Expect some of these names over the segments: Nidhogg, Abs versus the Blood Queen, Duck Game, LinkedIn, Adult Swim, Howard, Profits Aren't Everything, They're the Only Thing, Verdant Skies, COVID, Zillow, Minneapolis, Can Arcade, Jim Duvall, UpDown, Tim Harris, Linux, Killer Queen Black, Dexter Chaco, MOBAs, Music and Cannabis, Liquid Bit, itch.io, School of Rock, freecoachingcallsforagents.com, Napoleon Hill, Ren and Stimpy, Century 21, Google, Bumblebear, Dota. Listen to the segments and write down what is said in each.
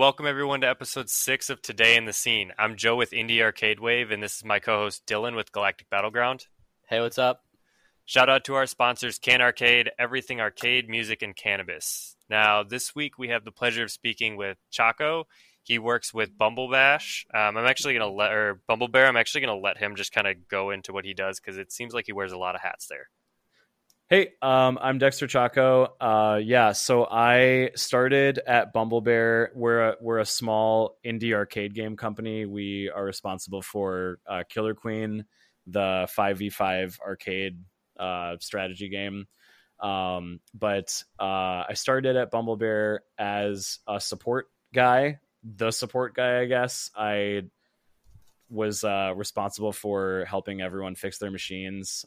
welcome everyone to episode 6 of Today in the Scene. I'm Joe with Indie Arcade Wave, and this is my co-host Dylan with Galactic Battleground. Hey, what's up? Shout out to our sponsors Can Arcade, Everything Arcade, Music and Cannabis. Now, this week we have the pleasure of speaking with Chaco. He works with Bumble Bash. Bumblebear. I'm actually going to let him just kind of go into what he does because it seems like he wears a lot of hats there. Hey, I'm Dexter Chaco. So I started at Bumblebear. We're a small indie arcade game company. We are responsible for Killer Queen, the 5v5 arcade strategy game. I started at Bumblebear as a support guy, I guess. I was responsible for helping everyone fix their machines.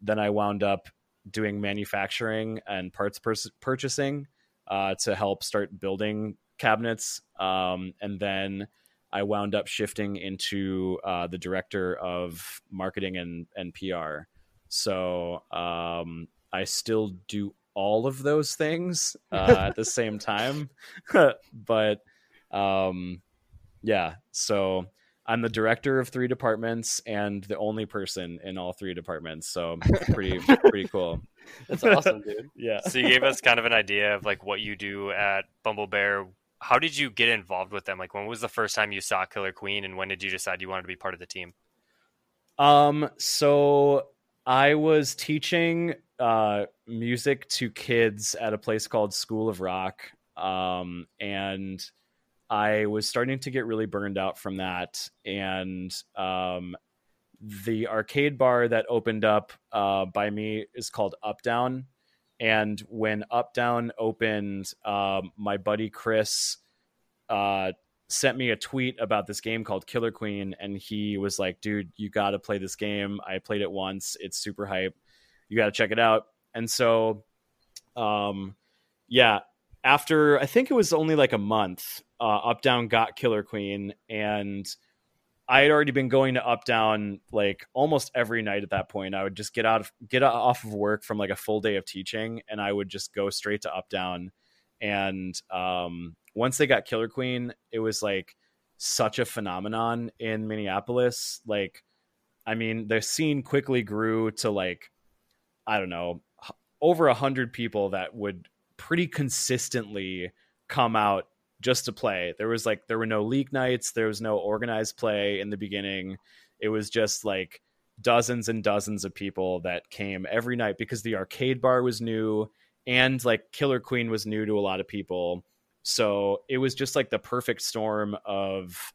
Then I wound up doing manufacturing and parts purchasing to help start building cabinets. And then I wound up shifting into the director of marketing and PR. So I still do all of those things at the same time. But so I'm the director of 3 departments and the only person in all 3 departments. So pretty cool. That's awesome, dude. Yeah. So you gave us kind of an idea of like what you do at Bumblebear. How did you get involved with them? Like, when was the first time you saw Killer Queen, and when did you decide you wanted to be part of the team? So I was teaching music to kids at a place called School of Rock. And I was starting to get really burned out from that. And the arcade bar that opened up by me is called UpDown. And when UpDown opened, my buddy Chris sent me a tweet about this game called Killer Queen. And he was like, dude, you got to play this game. I played it once. It's super hype. You got to check it out. And so, after I think it was only like a month, UpDown got Killer Queen, and I had already been going to UpDown like almost every night at that point. I would just get off of work from like a full day of teaching, and I would just go straight to UpDown. And once they got Killer Queen, it was like such a phenomenon in Minneapolis. Like, I mean, the scene quickly grew to like, I don't know, over 100 people that would pretty consistently come out just to play. There were no league nights. There was no organized play in the beginning. It was just like dozens and dozens of people that came every night because the arcade bar was new and like Killer Queen was new to a lot of people. So it was just like the perfect storm of,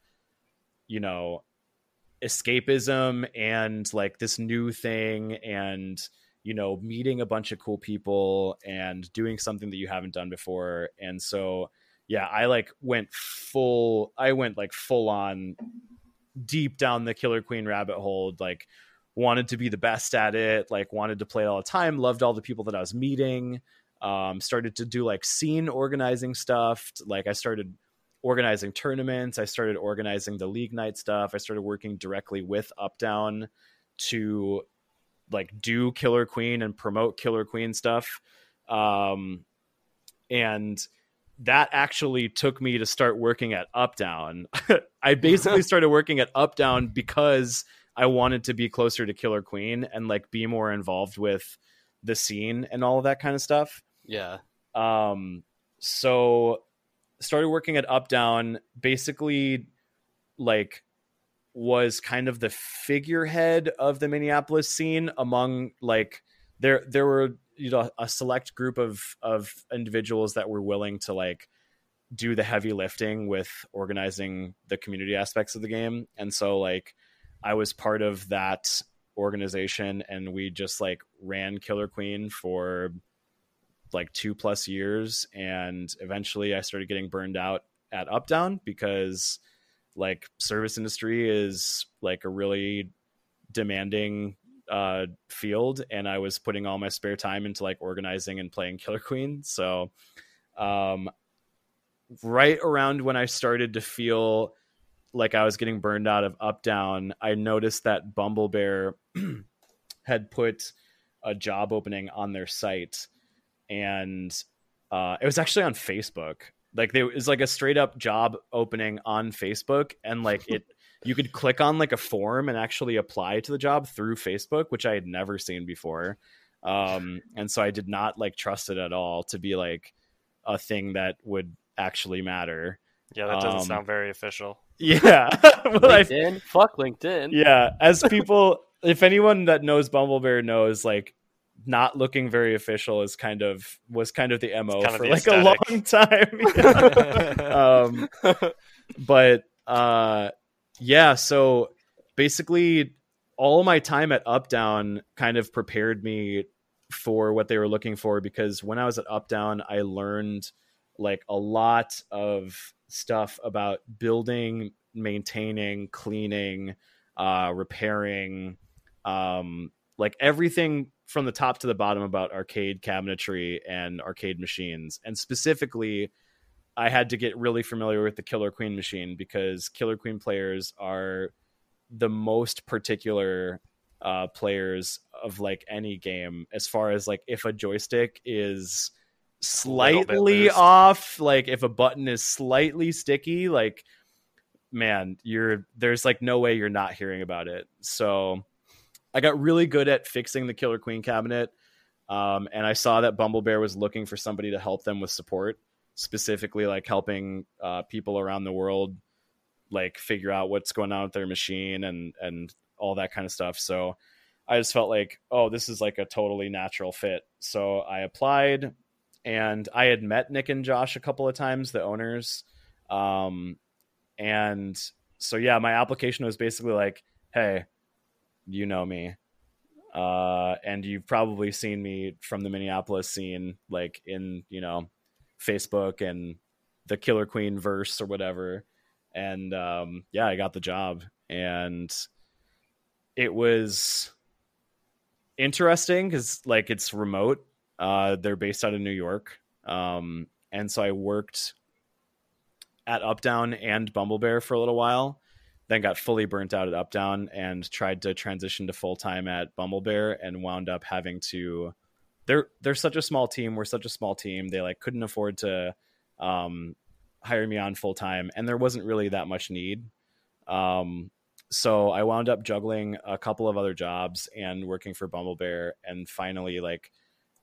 you know, escapism and like this new thing and, you know, meeting a bunch of cool people and doing something that you haven't done before. And so, yeah, I went full on deep down the Killer Queen rabbit hole, like wanted to be the best at it, like wanted to play it all the time, loved all the people that I was meeting, started to do like scene organizing stuff. Like, I started organizing tournaments. I started organizing the league night stuff. I started working directly with UpDown to like do Killer Queen and promote Killer Queen stuff. And that actually took me to start working at UpDown. I basically started working at UpDown because I wanted to be closer to Killer Queen and like be more involved with the scene and all of that kind of stuff. Yeah. So started working at UpDown, basically like was kind of the figurehead of the Minneapolis scene among like there were, you know, a select group of individuals that were willing to like do the heavy lifting with organizing the community aspects of the game. And so like I was part of that organization, and we just like ran Killer Queen for like 2+ years. And eventually I started getting burned out at UpDown because like service industry is like a really demanding field, and I was putting all my spare time into like organizing and playing Killer Queen. So right around when I started to feel like I was getting burned out of UpDown, I noticed that Bumblebear had put a job opening on their site, and it was actually on Facebook. Like it was like a straight up job opening on Facebook, and like it you could click on like a form and actually apply to the job through Facebook, which I had never seen before. And so I did not like trust it at all to be like a thing that would actually matter. Yeah, that doesn't sound very official. Yeah. Well, LinkedIn? Fuck LinkedIn. Yeah. As people, if anyone that knows Bumblebear knows, like not looking very official is kind of the MO for like a long time. Yeah. Yeah, so basically all my time at UpDown kind of prepared me for what they were looking for, because when I was at UpDown, I learned like a lot of stuff about building, maintaining, cleaning, repairing, like everything from the top to the bottom about arcade cabinetry and arcade machines. And specifically, I had to get really familiar with the Killer Queen machine, because Killer Queen players are the most particular players of like any game, as far as like if a joystick is slightly off, like if a button is slightly sticky, like, man, there's like no way you're not hearing about it. So I got really good at fixing the Killer Queen cabinet. And I saw that Bumblebear was looking for somebody to help them with support, specifically like helping people around the world like figure out what's going on with their machine and all that kind of stuff. So I just felt like, oh, this is like a totally natural fit. So I applied, and I had met Nick and Josh a couple of times, the owners. And so, yeah, my application was basically like, hey, you know me. And you've probably seen me from the Minneapolis scene, like in, you know, Facebook and the Killer Queen verse or whatever. And yeah, I got the job, and it was interesting because like it's remote. They're based out of New York. And so I worked at UpDown and Bumblebear for a little while, then got fully burnt out at UpDown and tried to transition to full time at Bumblebear, and wound up having to, they're such a small team. We're such a small team. They like couldn't afford to hire me on full time, and there wasn't really that much need. So I wound up juggling a couple of other jobs and working for Bumblebear. And finally, like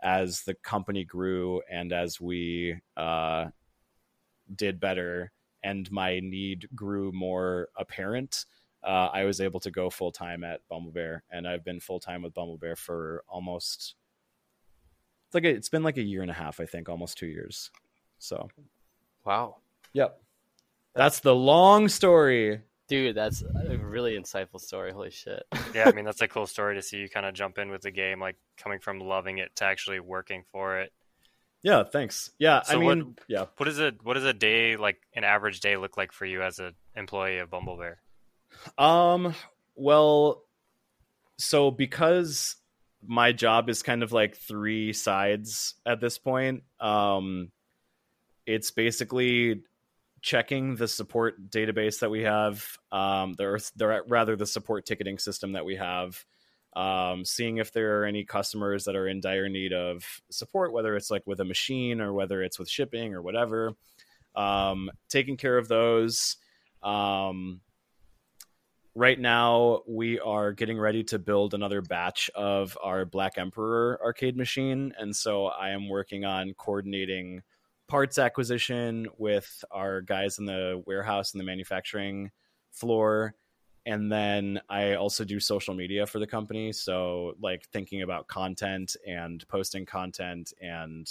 as the company grew and as we did better and my need grew more apparent, I was able to go full time at Bumblebear, and I've been full time with Bumblebear for almost, it's been like a year and a half, I think, almost 2 years. So, wow. Yep. That's the long story. Dude, that's a really insightful story. Holy shit. Yeah, I mean, that's a cool story to see you kind of jump in with the game, like coming from loving it to actually working for it. Yeah, thanks. Yeah, so I mean, what does a day, like an average day, look like for you as an employee of Bumblebear? Well, so because my job is kind of like three sides at this point. It's basically checking the support database that we have, the support ticketing system that we have, seeing if there are any customers that are in dire need of support, whether it's like with a machine or whether it's with shipping or whatever, taking care of those. Right now, we are getting ready to build another batch of our Black Emperor arcade machine. And so I am working on coordinating parts acquisition with our guys in the warehouse and the manufacturing floor. And then I also do social media for the company. So like thinking about content and posting content and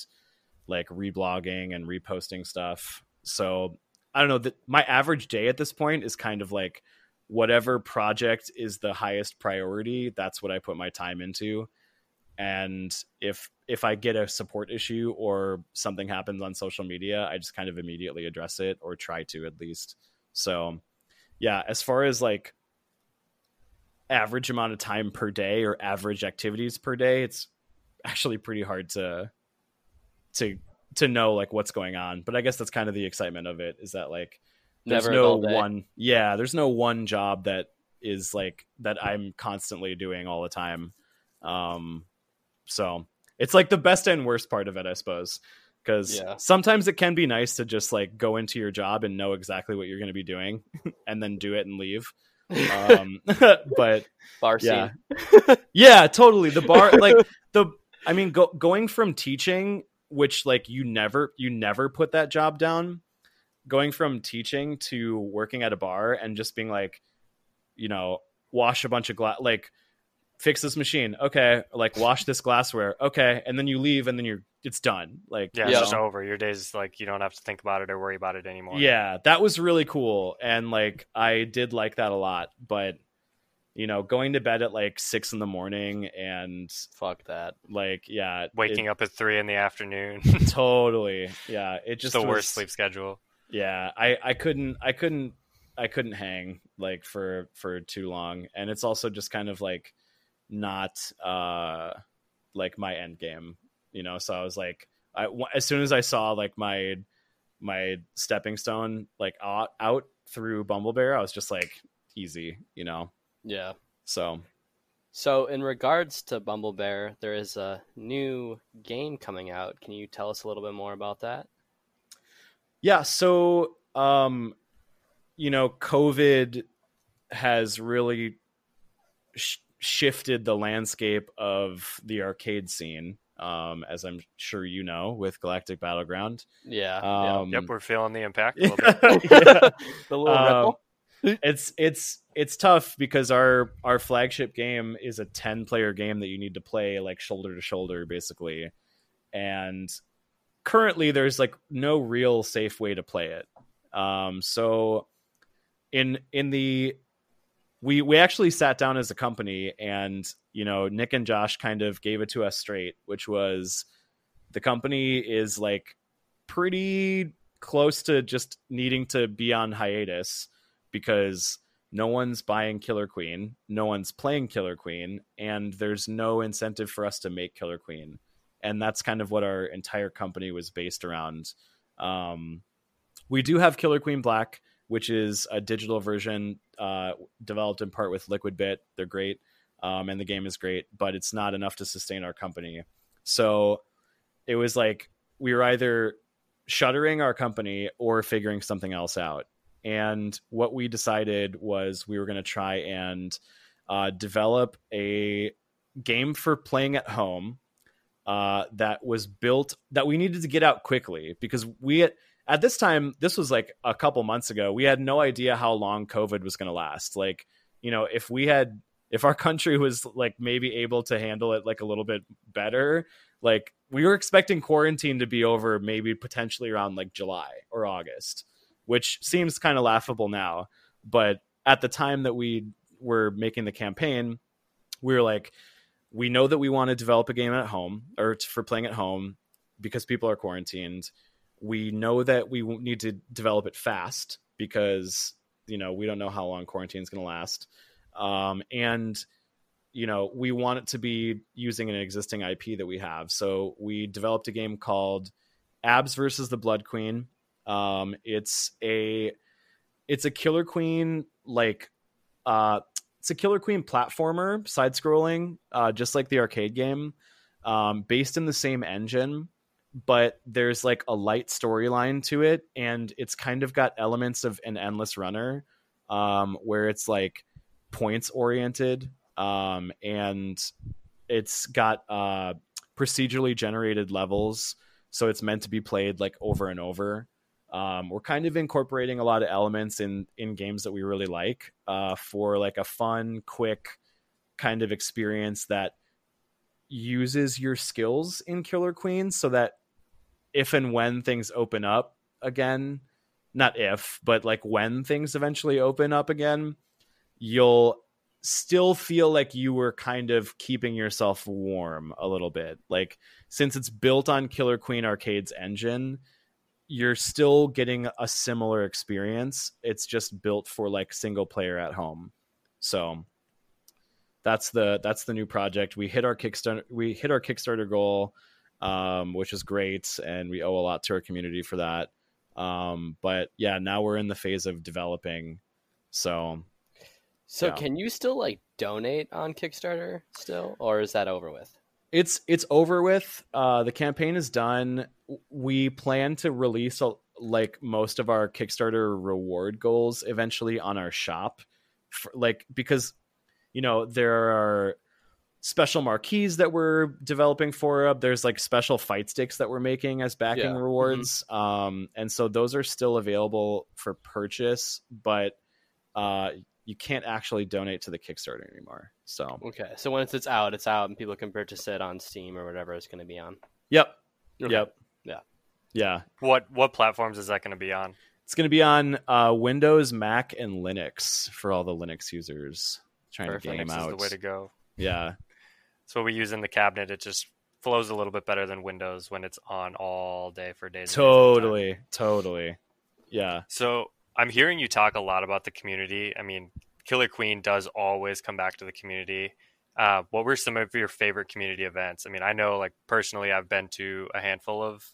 like reblogging and reposting stuff. So I don't know, my average day at this point is kind of like, whatever project is the highest priority, that's what I put my time into. And if I get a support issue or something happens on social media, I just kind of immediately address it, or try to at least. So yeah, as far as like average amount of time per day or average activities per day, it's actually pretty hard to know like what's going on. But I guess that's kind of the excitement of it, is that like, there's no one job that is like that I'm constantly doing all the time. So it's like the best and worst part of it, I suppose. because sometimes it can be nice to just like go into your job and know exactly what you're going to be doing and then do it and leave. But bar scene. Yeah, totally. The bar, like the, I mean, going from teaching, which like you never put that job down, going from teaching to working at a bar and just being like, you know, wash a bunch of glass, like fix this machine. Okay. Like wash this glassware. Okay. And then you leave and then it's done. Like, yeah, it's just over. Your day's like, you don't have to think about it or worry about it anymore. Yeah. That was really cool. And like, I did like that a lot, but you know, going to bed at like 6 a.m. and fuck that. Like, yeah. Waking up at 3 p.m. Totally. Yeah. It just the worst sleep schedule. Yeah. I couldn't hang like for too long. And it's also just kind of like not like my end game, you know? So I was like, as soon as I saw like my stepping stone, like out through Bumblebear, I was just like easy, you know? Yeah. So in regards to Bumblebear, there is a new game coming out. Can you tell us a little bit more about that? Yeah. So, you know, COVID has really shifted the landscape of the arcade scene, as I'm sure you know, with Galactic Battleground. Yeah. Yep, we're feeling the impact a little bit. Yeah. The little ripple. It's tough because our flagship game is a 10-player game that you need to play like shoulder to shoulder, basically. And currently, there's like no real safe way to play it. So. We actually sat down as a company and, you know, Nick and Josh kind of gave it to us straight, which was the company is like pretty close to just needing to be on hiatus because no one's buying Killer Queen, no one's playing Killer Queen, and there's no incentive for us to make Killer Queen. And that's kind of what our entire company was based around. We do have Killer Queen Black, which is a digital version developed in part with Liquid Bit. They're great, and the game is great, but it's not enough to sustain our company. So it was like we were either shuttering our company or figuring something else out. And what we decided was we were going to try and develop a game for playing at home that was built, that we needed to get out quickly because at this time, this was like a couple months ago, we had no idea how long COVID was going to last. Like, you know, if our country was like maybe able to handle it like a little bit better, like we were expecting quarantine to be over maybe potentially around like July or August, which seems kind of laughable now. But at the time that we were making the campaign, we were like, we know that we want to develop a game at home or for playing at home because people are quarantined. We know that we need to develop it fast because, you know, we don't know how long quarantine is going to last. And, you know, we want it to be using an existing IP that we have. So we developed a game called Abs versus the Blood Queen. It's a Killer Queen, like it's a Killer Queen platformer, side scrolling, just like the arcade game, based in the same engine. But there's like a light storyline to it, and it's kind of got elements of an endless runner, where it's like points oriented, and it's got procedurally generated levels, so it's meant to be played like over and over. We're kind of incorporating a lot of elements in games that we really like, for like a fun, quick kind of experience that uses your skills in Killer Queen so that if and when things open up again, not if, but like when things eventually open up again, you'll still feel like you were kind of keeping yourself warm a little bit. Like, since it's built on Killer Queen Arcade's engine, you're still getting a similar experience. It's just built for like single player at home. So that's the new project. We hit our Kickstarter goal, which is great, and we owe a lot to our community for that. But yeah, now we're in the phase of developing. So yeah. Can you still like donate on Kickstarter still, or is that over with? It's over with. The campaign is done. we plan to release like most of our Kickstarter reward goals eventually on our shop, because you know there are special marquees that we're developing for up. There's like special fight sticks that we're making as backing rewards. Mm-hmm. And so those are still available for purchase, but you can't actually donate to the Kickstarter anymore. So, okay. So once it's out and people can purchase it on Steam or whatever it's going to be on. Yep. Okay. Yep. Yeah. Yeah. What platforms is that going to be on? It's going to be on Windows, Mac, and Linux for all the Linux users trying to game Linux out. Is the way to go. Yeah. It's what we use in the cabinet. It just flows a little bit better than Windows when it's on all day for days. Totally. Yeah. So I'm hearing you talk a lot about the community. I mean, Killer Queen does always come back to the community. What were some of your favorite community events? I mean, I know like personally, I've been to a handful of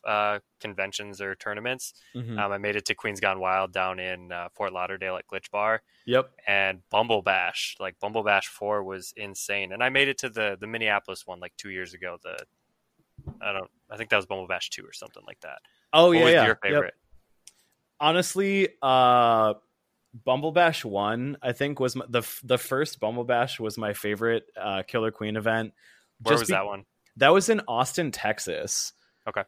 conventions or tournaments. Mm-hmm. I made it to Queens Gone Wild down in Fort Lauderdale at Glitch Bar. Yep. And Bumble Bash, like Bumble Bash 4 was insane. And I made it to the Minneapolis one like 2 years ago. I think that was Bumble Bash 2 or something like that. Oh, what was your favorite? Yep. Honestly, Bumble Bash 1, I think, was the first Bumble Bash was my favorite Killer Queen event. Where was that one? That was in Austin, Texas. Okay.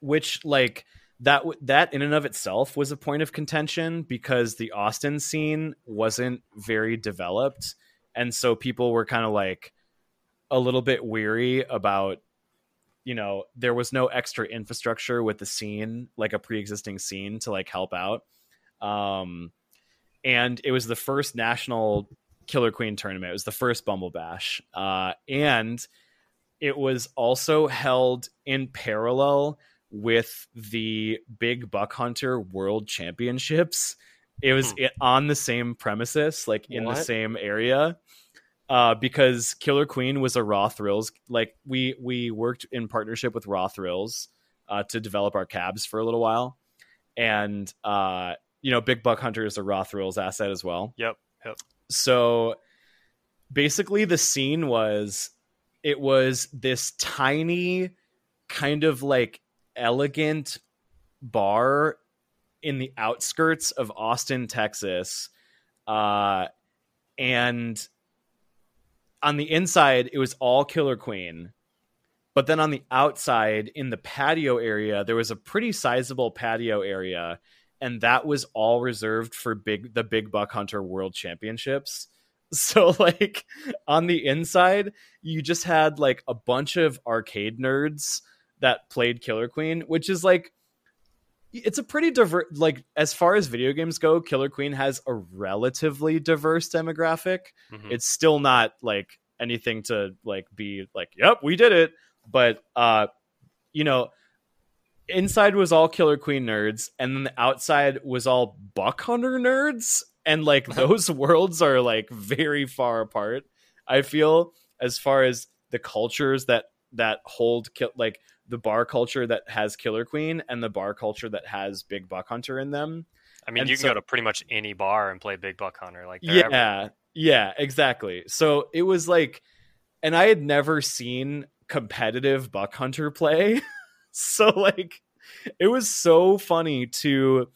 Which like that in and of itself was a point of contention because the Austin scene wasn't very developed. And so people were kind of like a little bit weary about, you know, there was no extra infrastructure with the scene, like a pre-existing scene to like help out. And it was the first national Killer Queen tournament. It was the first Bumble Bash. And it was also held in parallel with the Big Buck Hunter World Championships. It was on the same premises, like in the same area, because Killer Queen was a Raw Thrills. Like we worked in partnership with Raw Thrills, to develop our cabs for a little while. And, you know, Big Buck Hunter is a Raw Thrills asset as well. Yep. So basically the scene was this tiny kind of like elegant bar in the outskirts of Austin, Texas. And on the inside, it was all Killer Queen. But then on the outside in the patio area, there was a pretty sizable patio area. And that was all reserved for the Big Buck Hunter World Championships. So like on the inside, you just had like a bunch of arcade nerds that played Killer Queen, which is like, it's a pretty diverse, like as far as video games go, Killer Queen has a relatively diverse demographic. Mm-hmm. It's still not like anything to like be like, yep, we did it. But, you know, inside was all Killer Queen nerds, and then the outside was all Buck Hunter nerds, and like those worlds are like very far apart, I feel, as far as the cultures that hold like the bar culture that has Killer Queen and the bar culture that has Big Buck Hunter in them. I mean, and you can go to pretty much any bar and play Big Buck Hunter, like yeah, exactly. So it was like, and I had never seen competitive Buck Hunter play. So like it was so funny to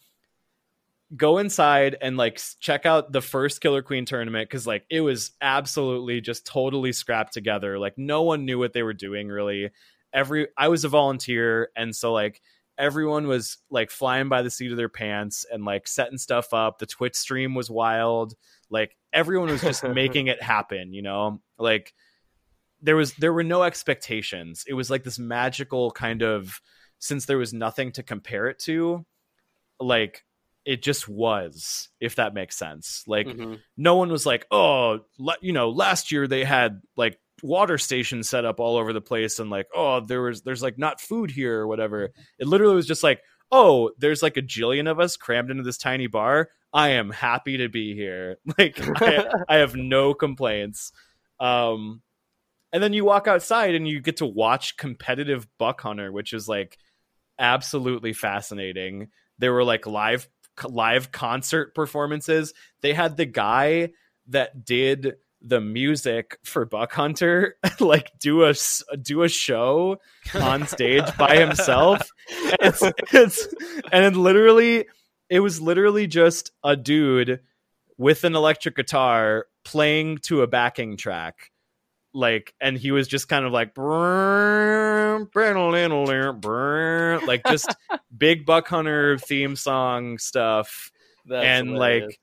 go inside and like check out the first Killer Queen tournament, because like it was absolutely just totally scrapped together. Like no one knew what they were doing really. I was a volunteer, and so like everyone was like flying by the seat of their pants and like setting stuff up. The Twitch stream was wild. Like everyone was just making it happen, you know? Like there were no expectations. It was like this magical kind of, since there was nothing to compare it to, like it just was, if that makes sense. Like no one was like, oh, you know, last year they had like water stations set up all over the place, and like, oh, there's like not food here or whatever. It literally was just like, oh, there's like a jillion of us crammed into this tiny bar. I am happy to be here. Like I have no complaints. And then you walk outside and you get to watch competitive Buck Hunter, which is like absolutely fascinating. There were like live concert performances. They had the guy that did the music for Buck Hunter, like do a show on stage by himself. It was literally just a dude with an electric guitar playing to a backing track. Like, and he was just kind of like, like just big Buck Hunter theme song stuff. That's and hilarious. Like,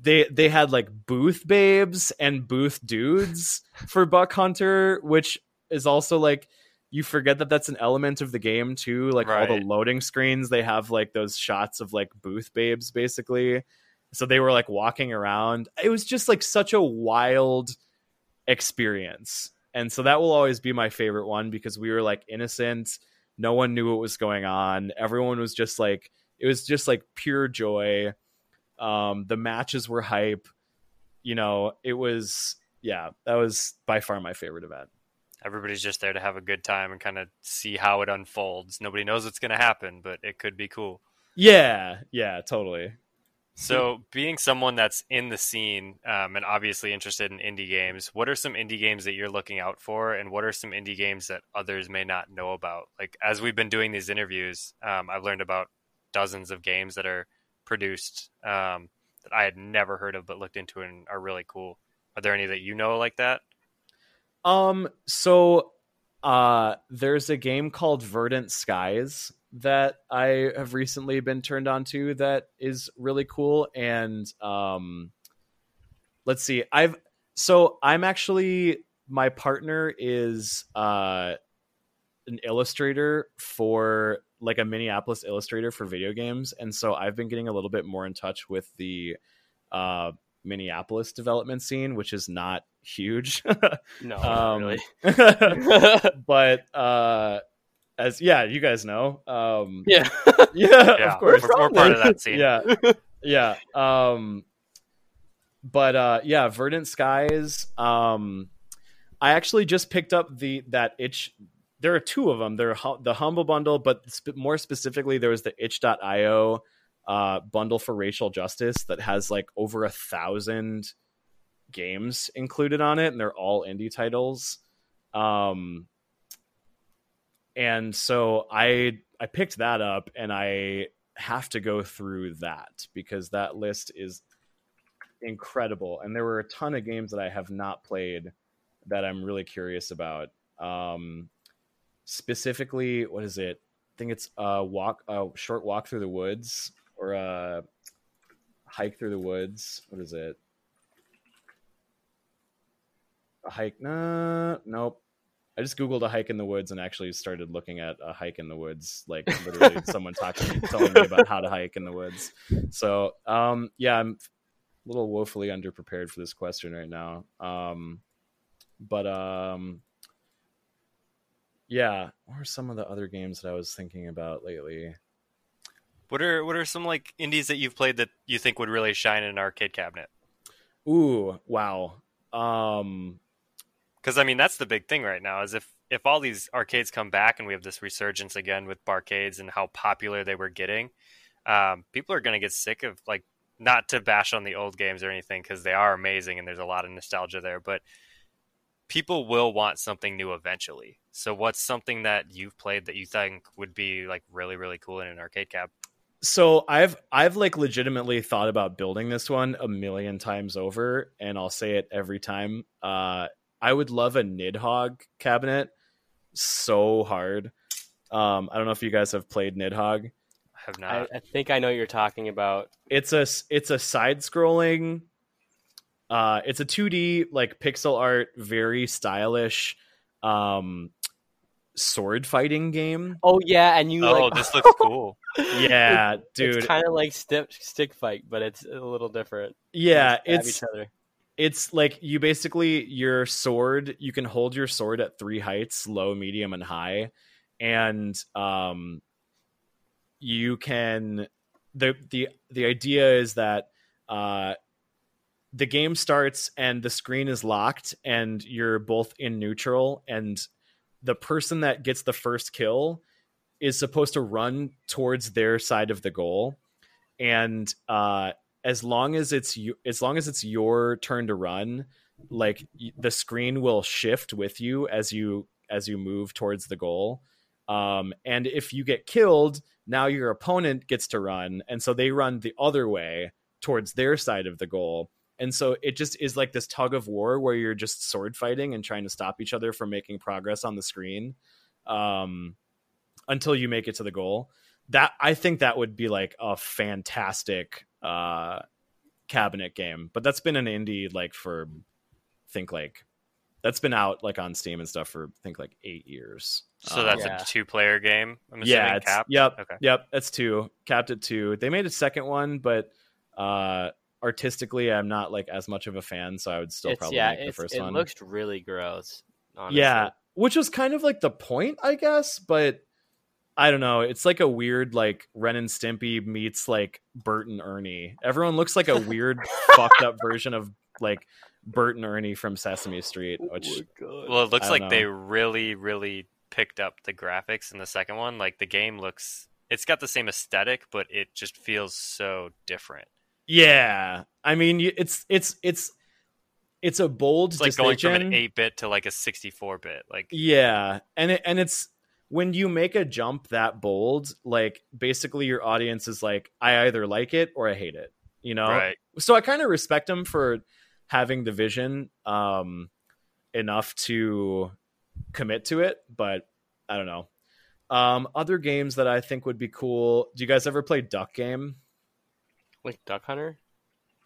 they had like booth babes and booth dudes for Buck Hunter, which is also like, you forget that that's an element of the game too. Like right. All the loading screens, they have like those shots of like booth babes basically. So they were like walking around. It was just like such a wild experience. And so that will always be my favorite one because we were like innocent. No one knew what was going on. Everyone was just like, it was just like pure joy. The matches were hype, you know, it was, yeah, that was by far my favorite event. Everybody's just there to have a good time and kind of see how it unfolds. Nobody knows what's going to happen, but it could be cool. Yeah, totally. So being someone that's in the scene, and obviously interested in indie games, what are some indie games that you're looking out for? And what are some indie games that others may not know about? Like, as we've been doing these interviews, I've learned about dozens of games that are produced that I had never heard of but looked into and are really cool. Are there any that you know like that? So there's a game called Verdant Skies that I have recently been turned on to that is really cool. And let's see. I'm actually, my partner is an illustrator for like a Minneapolis illustrator for video games. And so I've been getting a little bit more in touch with the Minneapolis development scene, which is not huge. No, not really. But you guys know. Yeah, of course. We're part of that scene. Yeah. But Verdant Skies. I actually just picked up that itch. There are two of them. They're the Humble Bundle, but more specifically, there was the itch.io bundle for racial justice that has like over 1,000 games included on it, and they're all indie titles. And so I picked that up, and I have to go through that because that list is incredible. And there were a ton of games that I have not played that I'm really curious about. Specifically, what is it? I think it's short walk through the woods or a hike through the woods. What is it? A hike? No, nope. I just Googled a hike in the woods and actually started looking at a hike in the woods. Like literally someone telling me about how to hike in the woods. So I'm a little woefully underprepared for this question right now. Yeah, what are some of the other games that I was thinking about lately? What are some like indies that you've played that you think would really shine in an arcade cabinet? Ooh, wow. Because I mean that's the big thing right now is if all these arcades come back and we have this resurgence again with barcades and how popular they were getting, people are going to get sick of like, not to bash on the old games or anything because they are amazing and there's a lot of nostalgia there, but people will want something new eventually. So what's something that you've played that you think would be like really, really cool in an arcade cab? So I've like legitimately thought about building this one a million times over, and I'll say it every time. I would love a Nidhogg cabinet so hard. I don't know if you guys have played Nidhogg. I have not. I think I know what you're talking about. It's a side scrolling. It's a 2D like pixel art, very stylish sword fighting game. Oh yeah, and you like this looks cool. Yeah, dude. It's kind of like stick fight, but it's a little different. Yeah, it's each other. It's like you basically your sword, you can hold your sword at three heights, low, medium, and high, and you can the idea is that the game starts and the screen is locked and you're both in neutral, and the person that gets the first kill is supposed to run towards their side of the goal. And as long as it's your turn to run, like the screen will shift with you as you move towards the goal. And if you get killed, now your opponent gets to run. And so they run the other way towards their side of the goal. And so it just is like this tug of war where you're just sword fighting and trying to stop each other from making progress on the screen, until you make it to the goal. That, I think that would be like a fantastic cabinet game, but that's been an indie, like for think like that's been out like on Steam and stuff for I think like 8 years. So that's a 2-player game. I'm assuming, yeah. Capped? Yep. Okay. Yep. That's 2. Capped at 2. They made a second one, but artistically, I'm not like as much of a fan, so I would still probably make the first one. It looks really gross. Honestly. Yeah, which was kind of like the point, I guess. But I don't know. It's like a weird like Ren and Stimpy meets like Bert and Ernie. Everyone looks like a weird fucked up version of like Bert and Ernie from Sesame Street. Which, well, it looks like they really, really picked up the graphics in the second one. Like the game looks, it's got the same aesthetic, but it just feels so different. Yeah, I mean, it's a bold decision. It's like going from an 8-bit to like a 64-bit. Like, yeah, and it's when you make a jump that bold, like basically your audience is like, I either like it or I hate it, you know? Right. So I kind of respect them for having the vision enough to commit to it, but I don't know. Other games that I think would be cool. Do you guys ever play Duck Game? Like Duck Hunter?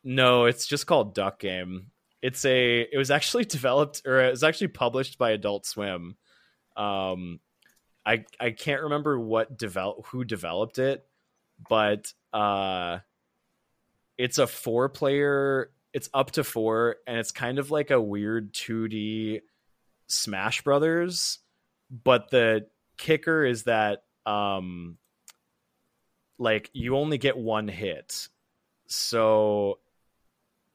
No, it's just called Duck Game. It was actually published by Adult Swim. I can't remember who developed it, but it's a 4-player, it's up to 4, and it's kind of like a weird 2D Smash Brothers, but the kicker is that like you only get one hit. So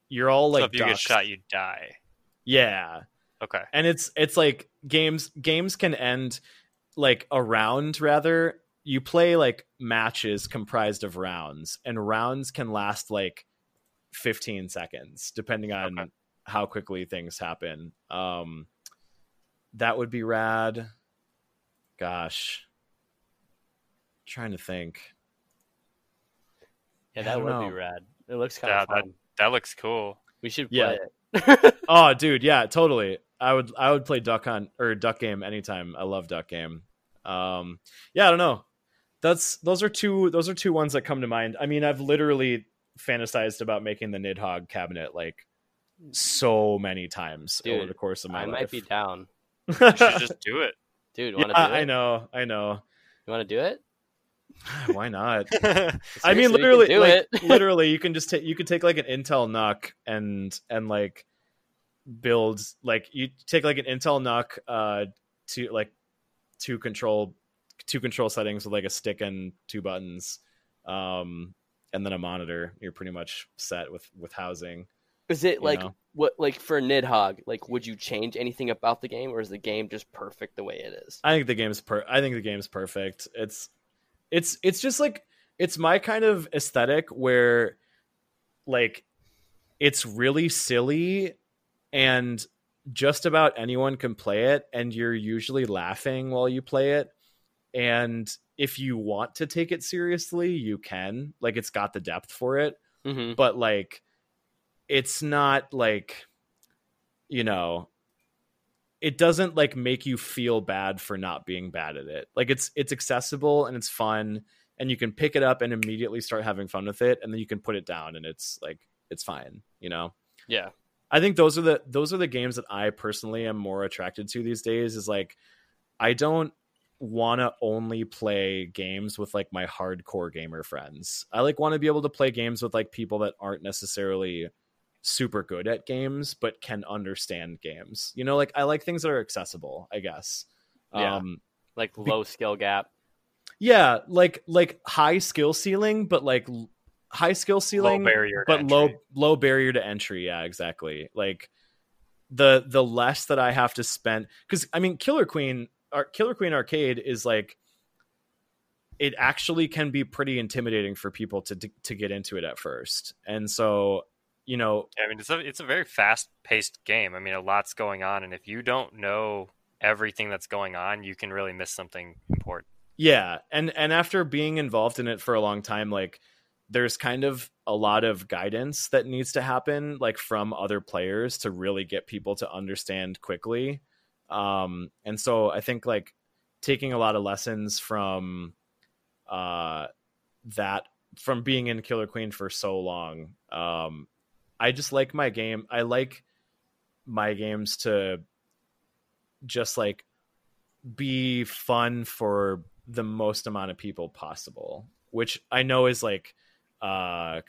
you're all like, so if you get shot, you die. Yeah. Okay. And it's like games can end like a round. Rather, you play like matches comprised of rounds, and rounds can last like 15 seconds, depending on how quickly things happen. That would be rad. Gosh, I'm trying to think. Yeah, that would be rad. It looks kind of fun. That looks cool. We should play it. Oh, dude, yeah, totally. I would play Duck Game anytime. I love Duck Game. Yeah, I don't know. Those are two ones that come to mind. I mean, I've literally fantasized about making the Nidhogg cabinet like so many times, dude, over the course of my life. I might be down. You should just do it, dude. Do it? I know. You want to do it? Why not? I mean, literally, literally, you can just take like an Intel NUC and like build, like you take like an Intel NUC to like two control settings with like a stick and 2 buttons, and then a monitor. You're pretty much set with housing. Is it like what, like for Nidhogg, like would you change anything about the game, or is the game just perfect the way it is? I think the game's perfect. It's just like, it's my kind of aesthetic where like it's really silly and just about anyone can play it, and you're usually laughing while you play it. And if you want to take it seriously, you can. Like, it's got the depth for it, but like it's not like, you know, it doesn't like make you feel bad for not being bad at it. Like it's accessible and it's fun, and you can pick it up and immediately start having fun with it. And then you can put it down and it's like, it's fine, you know? Yeah. I think those are the games that I personally am more attracted to these days, is like, I don't want to only play games with like my hardcore gamer friends. I like want to be able to play games with like people that aren't necessarily super good at games but can understand games, you know? Like, I like things that are accessible, I guess. Like low skill gap, like high skill ceiling, but like high skill ceiling low barrier to entry. Yeah, exactly. Like the less that I have to spend, because I mean, Killer Queen Arcade is like, it actually can be pretty intimidating for people to get into it at first, and so you know, I mean, it's a very fast-paced game. I mean, a lot's going on, and if you don't know everything that's going on, you can really miss something important. Yeah, and after being involved in it for a long time, like, there's kind of a lot of guidance that needs to happen, like, from other players to really get people to understand quickly. And so I think, like, taking a lot of lessons from that, from being in Killer Queen for so long, I just like my game. I like my games to just, like, be fun for the most amount of people possible, which I know is, like,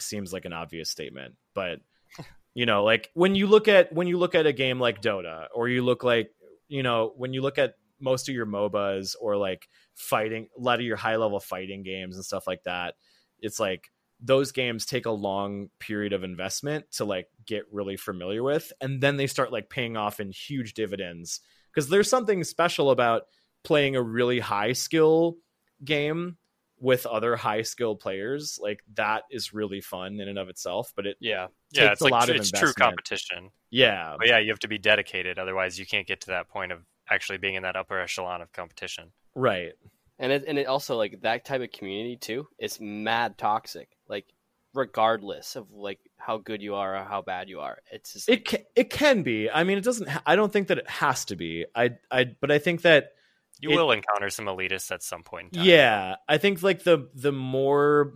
seems like an obvious statement, but you know, like, when you look at a game like Dota, or you look like, you know, when you look at most of your MOBAs, or like fighting, a lot of your high level fighting games and stuff like that, it's like those games take a long period of investment to, like, get really familiar with, and then they start, like, paying off in huge dividends, because there's something special about playing a really high skill game with other high skill players. Like, that is really fun in and of itself, but it takes it's a, like, lot of investment. True competition. Yeah. But yeah, you have to be dedicated. Otherwise you can't get to that point of actually being in that upper echelon of competition. Right. And it also, like, that type of community too, it's mad toxic. Like, regardless of, like, how good you are or how bad you are, it's just, like, it can be. I mean, it doesn't. I don't think that it has to be. But I think that you will encounter some elitists at some point in time. Yeah, I think, like, the more.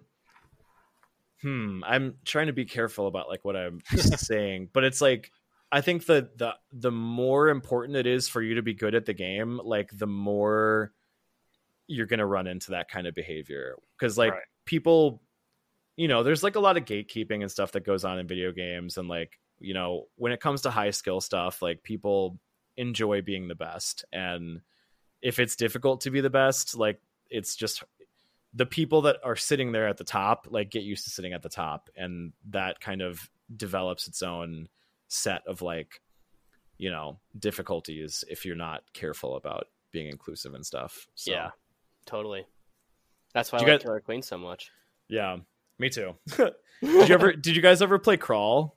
I'm trying to be careful about, like, what I'm saying, but it's like, I think that the more important it is for you to be good at the game, like, the more you're going to run into that kind of behavior, because, like, right. People, you know, there's, like, a lot of gatekeeping and stuff that goes on in video games. And, like, you know, when it comes to high skill stuff, like, people enjoy being the best. And if it's difficult to be the best, like, it's just the people that are sitting there at the top, like, get used to sitting at the top. And that kind of develops its own set of, like, you know, difficulties if you're not careful about being inclusive and stuff. So. Yeah. Totally. That's why I like Killer Queen so much. Yeah, me too. Did you guys ever play Crawl?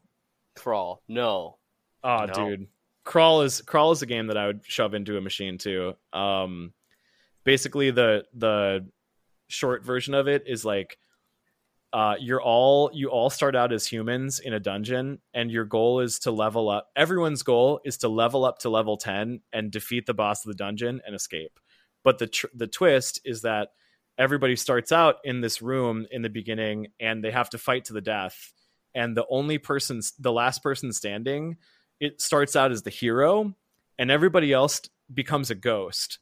Crawl? No. Oh, no. Dude. Crawl is a game that I would shove into a machine too. Basically the short version of it is, like, you all start out as humans in a dungeon, and your goal is to level up. Everyone's goal is to level up to level 10 and defeat the boss of the dungeon and escape. But the twist is that everybody starts out in this room in the beginning, and they have to fight to the death. And the last person standing, it starts out as the hero, and everybody else becomes a ghost.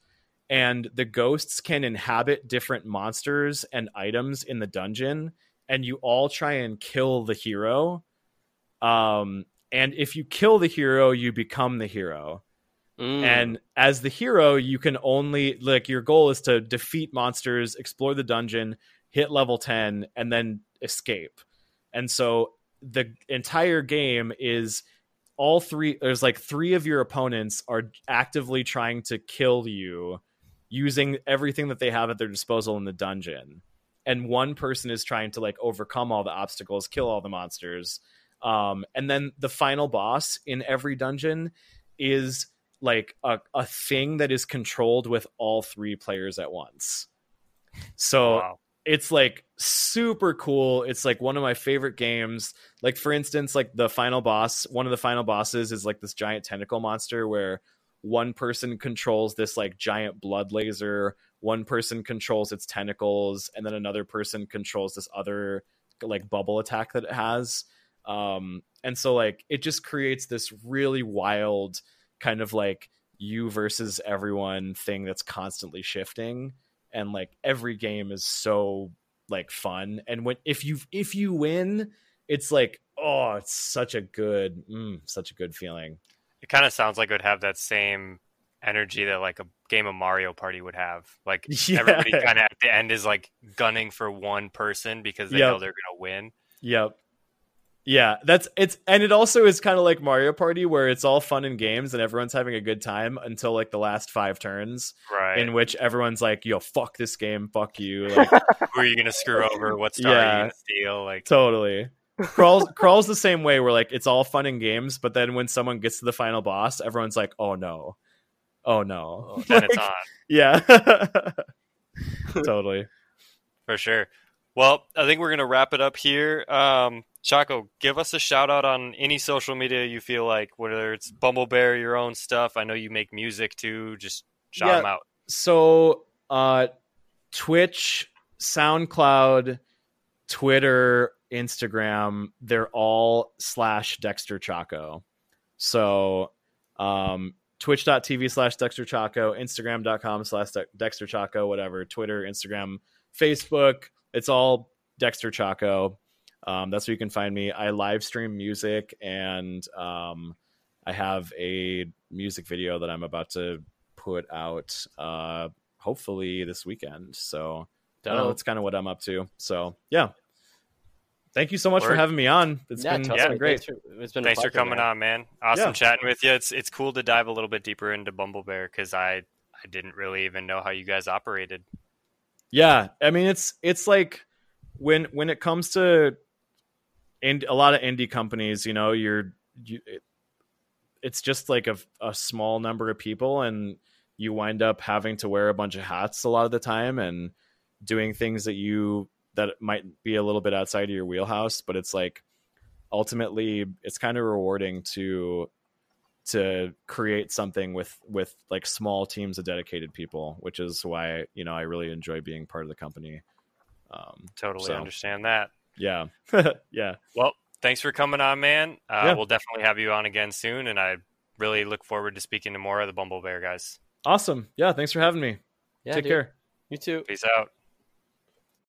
And the ghosts can inhabit different monsters and items in the dungeon, and you all try and kill the hero. And if you kill the hero, you become the hero. And as the hero, you can only, like, your goal is to defeat monsters, explore the dungeon, hit level 10, and then escape. And so the entire game is there's like three of your opponents are actively trying to kill you using everything that they have at their disposal in the dungeon. And one person is trying to, like, overcome all the obstacles, kill all the monsters. And then the final boss in every dungeon is, like, a thing that is controlled with all three players at once. So wow. It's, like, super cool. It's, like, one of my favorite games. Like, for instance, like, the final boss, one of the final bosses is, like, this giant tentacle monster where one person controls this, like, giant blood laser. One person controls its tentacles, and then another person controls this other, like, bubble attack that it has. And so, like, it just creates this really wild kind of, like, you versus everyone thing that's constantly shifting, and, like, every game is so, like, fun. And when if you win, it's like, oh, it's such a good feeling. It kind of sounds like it would have that same energy that, like, a game of Mario Party would have. Like, yeah. Everybody kind of at the end is, like, gunning for one person because they know they're gonna win. Yep. Yeah, it also is kind of like Mario Party, where it's all fun and games and everyone's having a good time until, like, the last 5 turns, right? In which everyone's like, "Yo, fuck this game, fuck you!" Like, who are you gonna screw over? What star are you gonna steal? Like, totally. Crawl's the same way. We're like, it's all fun and games, but then when someone gets to the final boss, everyone's like, oh no, then like, it's on. Yeah. Totally, for sure. Well, I think we're gonna wrap it up here. Chaco, give us a shout out on any social media you feel like, whether it's Bumblebear, your own stuff. I know you make music too. Just shout them out. So, Twitch, SoundCloud, Twitter, Instagram, they're all /Dexter Chaco. So, twitch.tv/Dexter Chaco, instagram.com/Dexter Chaco, whatever, Twitter, Instagram, Facebook, it's all Dexter Chaco. That's where you can find me. I live stream music, and I have a music video that I'm about to put out hopefully this weekend. So that's kind of what I'm up to. So yeah. Thank you so much for having me on. It's been great. Thanks for coming on, man. Awesome chatting with you. It's cool to dive a little bit deeper into Bumblebear, because I didn't really even know how you guys operated. Yeah, I mean, it's like when it comes to a lot of indie companies, you know, it's just like a small number of people, and you wind up having to wear a bunch of hats a lot of the time and doing things that might be a little bit outside of your wheelhouse, but it's like, ultimately it's kind of rewarding to create something with like small teams of dedicated people, which is why, you know, I really enjoy being part of the company. Totally understand that. Yeah. Yeah. Well, thanks for coming on, man. We'll definitely have you on again soon. And I really look forward to speaking to more of the Bumblebear guys. Awesome. Yeah. Thanks for having me. Yeah, Take care. You too. Peace out.